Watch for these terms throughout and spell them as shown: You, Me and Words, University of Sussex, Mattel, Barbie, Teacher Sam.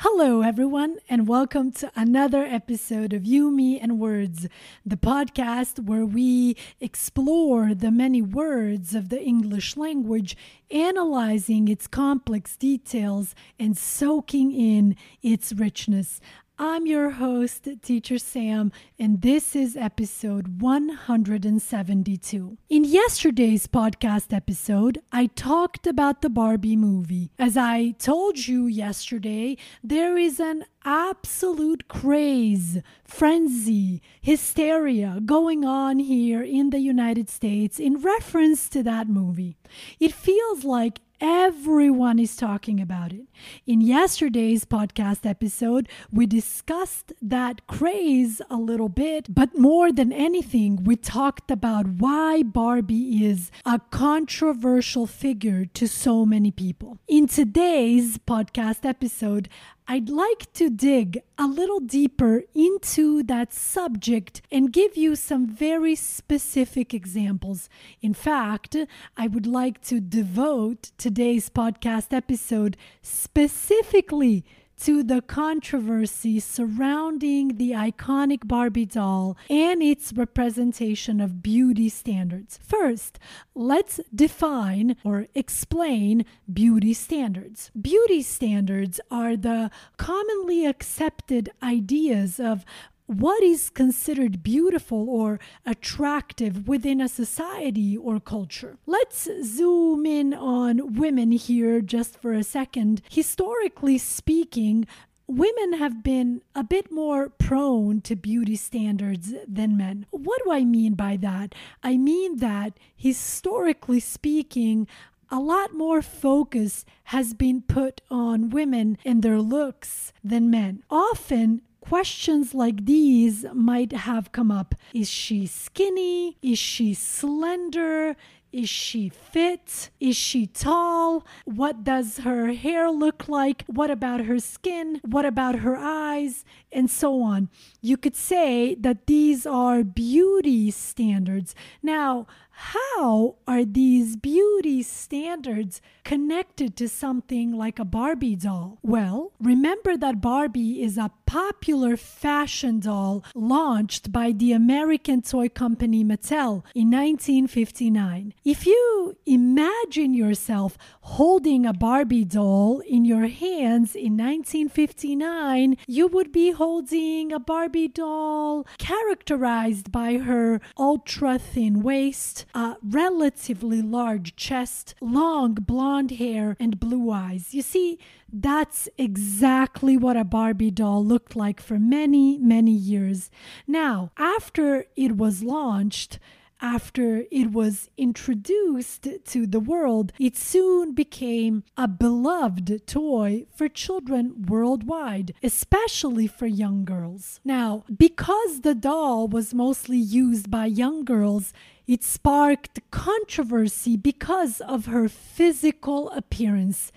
Hello, everyone, and welcome to another episode of You, Me and Words, the podcast where we explore the many words of the English language, analyzing its complex details and soaking in its richness. I'm your host, Teacher Sam, and this is episode 172. In yesterday's podcast episode, I talked about the Barbie movie. As I told you yesterday, there is an absolute craze, frenzy, hysteria going on here in the United States in reference to that movie. It feels like everyone is talking about it. In yesterday's podcast episode, we discussed that craze a little bit, but more than anything, we talked about why Barbie is a controversial figure to so many people. In today's podcast episode, I'd like to dig a little deeper into that subject and give you some very specific examples. In fact, I would like to devote today's podcast episode specifically to the controversy surrounding the iconic Barbie doll and its representation of beauty standards. First, let's define or explain beauty standards. Beauty standards are the commonly accepted ideas of what is considered beautiful or attractive within a society or culture. Let's zoom in on women here just for a second. Historically speaking, women have been a bit more prone to beauty standards than men. What do I mean by that? I mean that historically speaking, a lot more focus has been put on women and their looks than men. Often, questions like these might have come up. Is she skinny? Is she slender? Is she fit? Is she tall? What does her hair look like? What about her skin? What about her eyes? And so on. You could say that these are beauty standards. Now, how are these beauty standards connected to something like a Barbie doll? Well, remember that Barbie is a popular fashion doll launched by the American toy company Mattel in 1959. If you imagine yourself holding a Barbie doll in your hands in 1959, you would be holding a Barbie doll characterized by her ultra-thin waist, a relatively large chest, long blonde hair, and blue eyes. You see, that's exactly what a Barbie doll looked like for many, many years. Now, after it was launched, after it was introduced to the world, it soon became a beloved toy for children worldwide, especially for young girls. Now, because the doll was mostly used by young girls, it sparked controversy because of her physical appearance,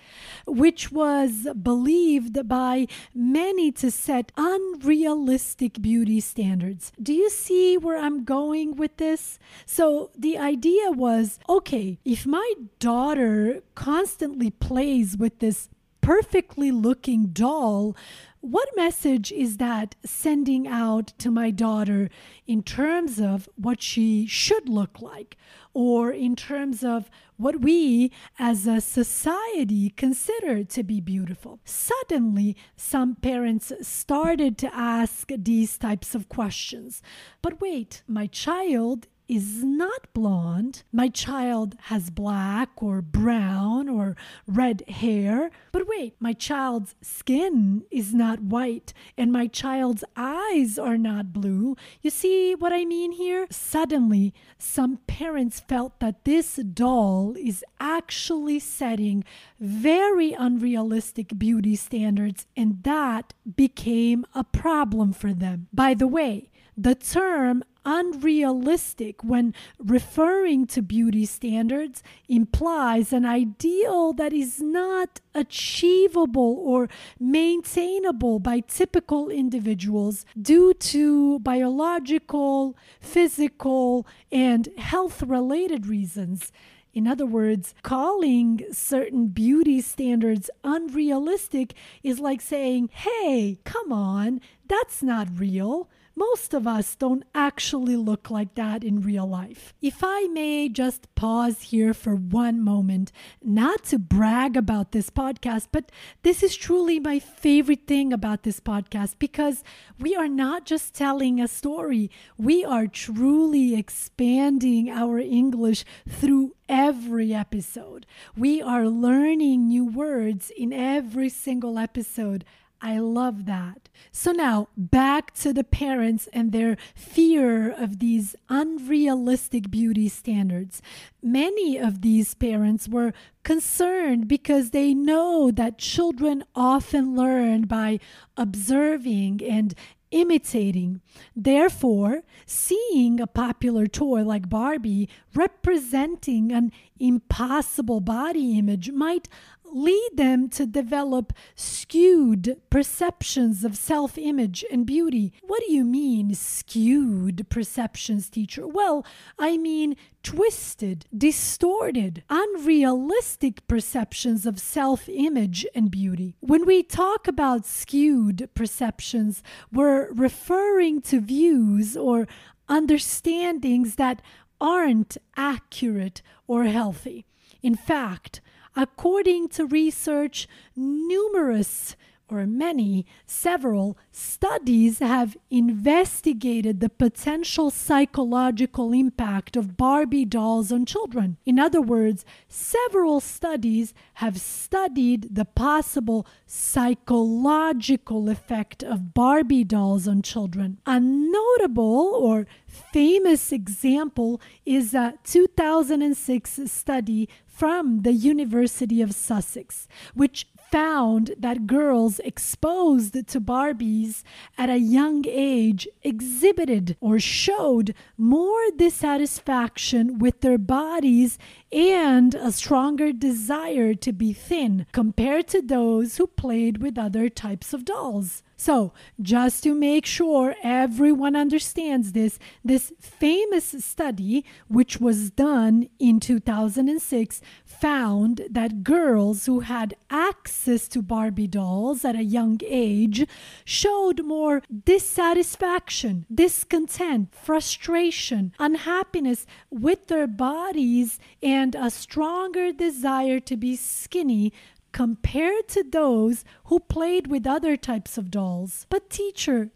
which was believed by many to set unrealistic beauty standards. Do you see where I'm going with this? So the idea was, okay, if my daughter constantly plays with this perfectly looking doll, what message is that sending out to my daughter in terms of what she should look like, or in terms of what we as a society consider to be beautiful? Suddenly, some parents started to ask these types of questions. But wait, my child is not blonde. My child has black or brown or red hair. But wait, my child's skin is not white and my child's eyes are not blue. You see what I mean here? Suddenly, some parents felt that this doll is actually setting very unrealistic beauty standards, and that became a problem for them. By the way, the term unrealistic, when referring to beauty standards, implies an ideal that is not achievable or maintainable by typical individuals due to biological, physical, and health-related reasons. In other words, calling certain beauty standards unrealistic is like saying, hey, come on, that's not real. Most of us don't actually look like that in real life. If I may just pause here for one moment, not to brag about this podcast, but this is truly my favorite thing about this podcast, because we are not just telling a story. We are truly expanding our English through every episode. We are learning new words in every single episode. I love that. So now, back to the parents and their fear of these unrealistic beauty standards. Many of these parents were concerned because they know that children often learn by observing and imitating. Therefore, seeing a popular toy like Barbie representing an impossible body image might lead them to develop skewed perceptions of self-image and beauty. What do you mean, skewed perceptions, teacher? Well, I mean twisted, distorted, unrealistic perceptions of self-image and beauty. When we talk about skewed perceptions, we're referring to views or understandings that aren't accurate or healthy. In fact, according to research, several studies have investigated the potential psychological impact of Barbie dolls on children. In other words, several studies have studied the possible psychological effect of Barbie dolls on children. A notable or famous example is a 2006 study from the University of Sussex, which found that girls exposed to Barbies at a young age exhibited or showed more dissatisfaction with their bodies and a stronger desire to be thin compared to those who played with other types of dolls. So, just to make sure everyone understands this, this famous study, which was done in 2006, found that girls who had access to Barbie dolls at a young age showed more dissatisfaction, discontent, frustration, unhappiness with their bodies, and a stronger desire to be skinny compared to those who played with other types of dolls. But teacher,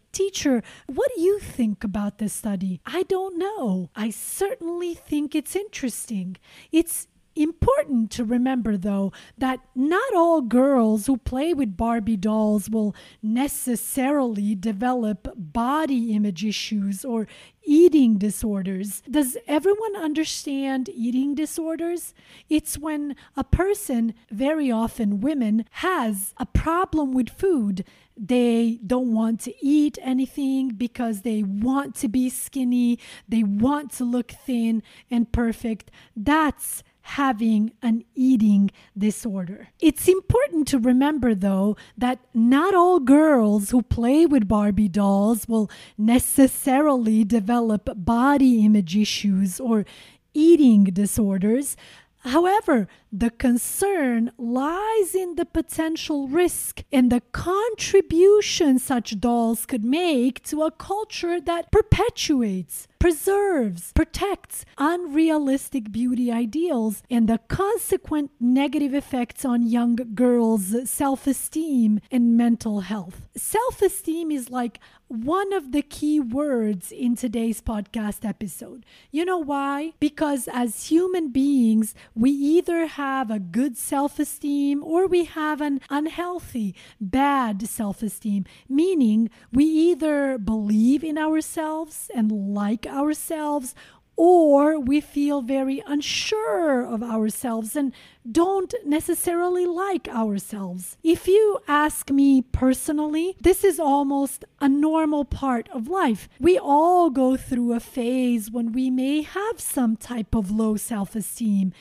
what do you think about this study? I don't know. I certainly think it's interesting. It's important to remember, though, that not all girls who play with Barbie dolls will necessarily develop body image issues or eating disorders. Does everyone understand eating disorders? It's when a person, very often women, has a problem with food. They don't want to eat anything because they want to be skinny. They want to look thin and perfect. That's having an eating disorder. It's important to remember, though, that not all girls who play with Barbie dolls will necessarily develop body image issues or eating disorders. However, The concern lies in the potential risk and the contribution such dolls could make to a culture that perpetuates, preserves, protects unrealistic beauty ideals and the consequent negative effects on young girls' self-esteem and mental health. Self-esteem is like one of the key words in today's podcast episode. You know why? Because as human beings, we either have a good self-esteem or we have an unhealthy, bad self-esteem, meaning we either believe in ourselves and like ourselves, or we feel very unsure of ourselves and don't necessarily like ourselves. If you ask me personally, this is almost a normal part of life. We all go through a phase when we may have some type of low self-esteem.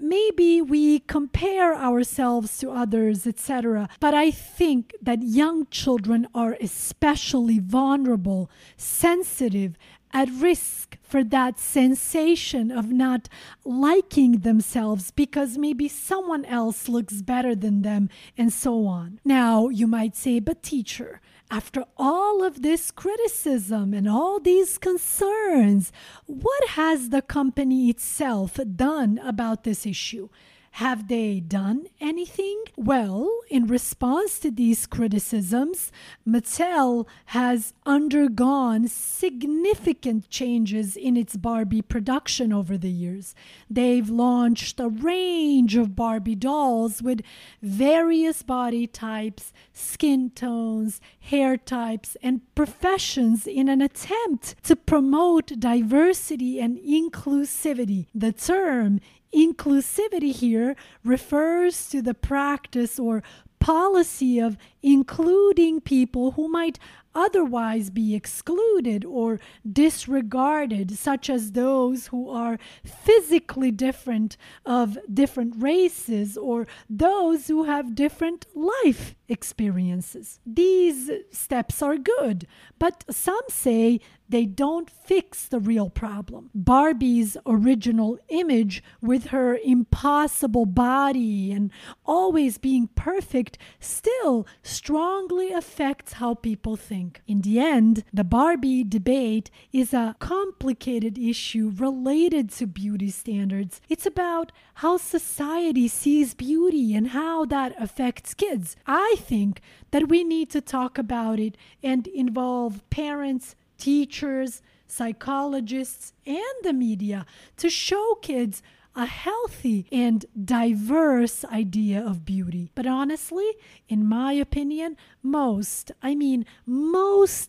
Maybe we compare ourselves to others, etc. But I think that young children are especially vulnerable, sensitive, at risk for that sensation of not liking themselves because maybe someone else looks better than them and so on. Now, you might say, but teacher, after all of this criticism and all these concerns, what has the company itself done about this issue? Have they done anything? Well, in response to these criticisms, Mattel has undergone significant changes in its Barbie production over the years. They've launched a range of Barbie dolls with various body types, skin tones, hair types, and professions in an attempt to promote diversity and inclusivity. The term inclusivity here refers to the practice or policy of including people who might otherwise be excluded or disregarded, such as those who are physically different, of different races, or those who have different life experiences. These steps are good, but some say they don't fix the real problem. Barbie's original image, with her impossible body and always being perfect, still strongly affects how people think. In the end, the Barbie debate is a complicated issue related to beauty standards. It's about how society sees beauty and how that affects kids. I think that we need to talk about it and involve parents, teachers, psychologists, and the media to show kids a healthy and diverse idea of beauty. But honestly, in my opinion, most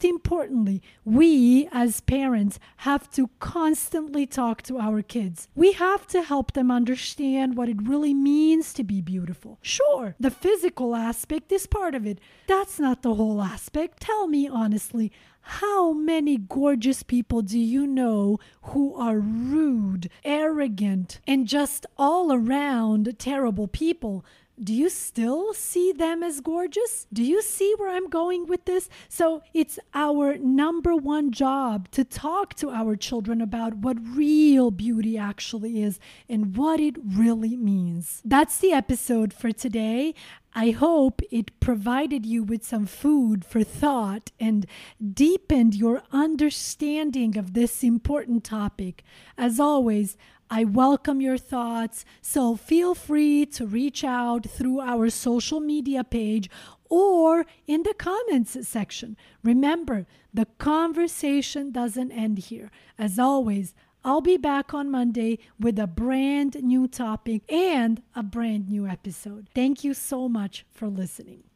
importantly, we as parents have to constantly talk to our kids. We have to help them understand what it really means to be beautiful. Sure, the physical aspect is part of it. That's not the whole aspect. Tell me honestly, how many gorgeous people do you know who are rude, arrogant, and just all around terrible people? Do you still see them as gorgeous? Do you see where I'm going with this? So it's our number one job to talk to our children about what real beauty actually is and what it really means. That's the episode for today. I hope it provided you with some food for thought and deepened your understanding of this important topic. As always, I welcome your thoughts, so feel free to reach out through our social media page or in the comments section. Remember, the conversation doesn't end here. As always, I'll be back on Monday with a brand new topic and a brand new episode. Thank you so much for listening.